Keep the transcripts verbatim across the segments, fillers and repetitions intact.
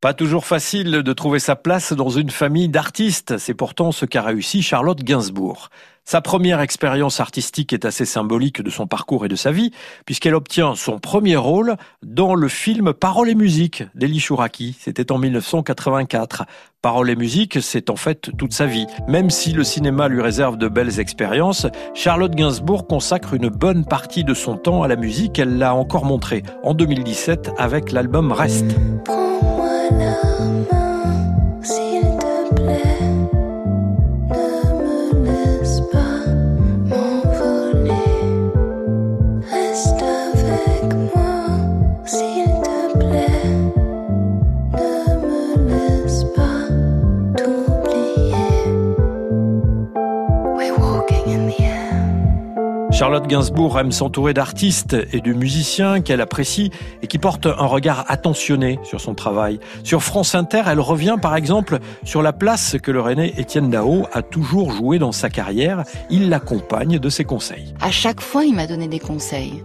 Pas toujours facile de trouver sa place dans une famille d'artistes, c'est pourtant ce qu'a réussi Charlotte Gainsbourg. Sa première expérience artistique est assez symbolique de son parcours et de sa vie, puisqu'elle obtient son premier rôle dans le film Paroles et Musiques d'Elie Chouraki. C'était en mille neuf cent quatre-vingt-quatre. Paroles et Musiques, c'est en fait toute sa vie. Même si le cinéma lui réserve de belles expériences, Charlotte Gainsbourg consacre une bonne partie de son temps à la musique. Elle l'a encore montré en deux mille dix-sept avec l'album Reste. Charlotte Gainsbourg aime s'entourer d'artistes et de musiciens qu'elle apprécie et qui portent un regard attentionné sur son travail. Sur France Inter, elle revient par exemple sur la place que le René Étienne Daho a toujours jouée dans sa carrière. Il l'accompagne de ses conseils. À chaque fois, il m'a donné des conseils.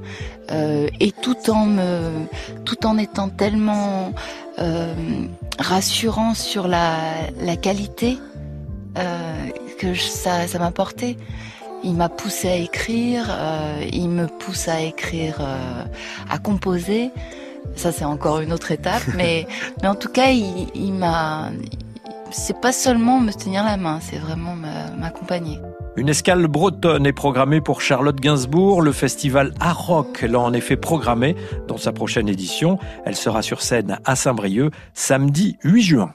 Euh, et tout en, me, tout en étant tellement euh, rassurant sur la, la qualité euh, que je, ça, ça m'a porté. Il m'a poussé à écrire, euh, il me pousse à écrire, euh, à composer. Ça, c'est encore une autre étape, mais, mais en tout cas, il, il m'a. C'est pas seulement me tenir la main, c'est vraiment m'accompagner. Une escale bretonne est programmée pour Charlotte Gainsbourg. Le festival Art Rock l'a en effet programmée dans sa prochaine édition. Elle sera sur scène à Saint-Brieuc samedi huit juin.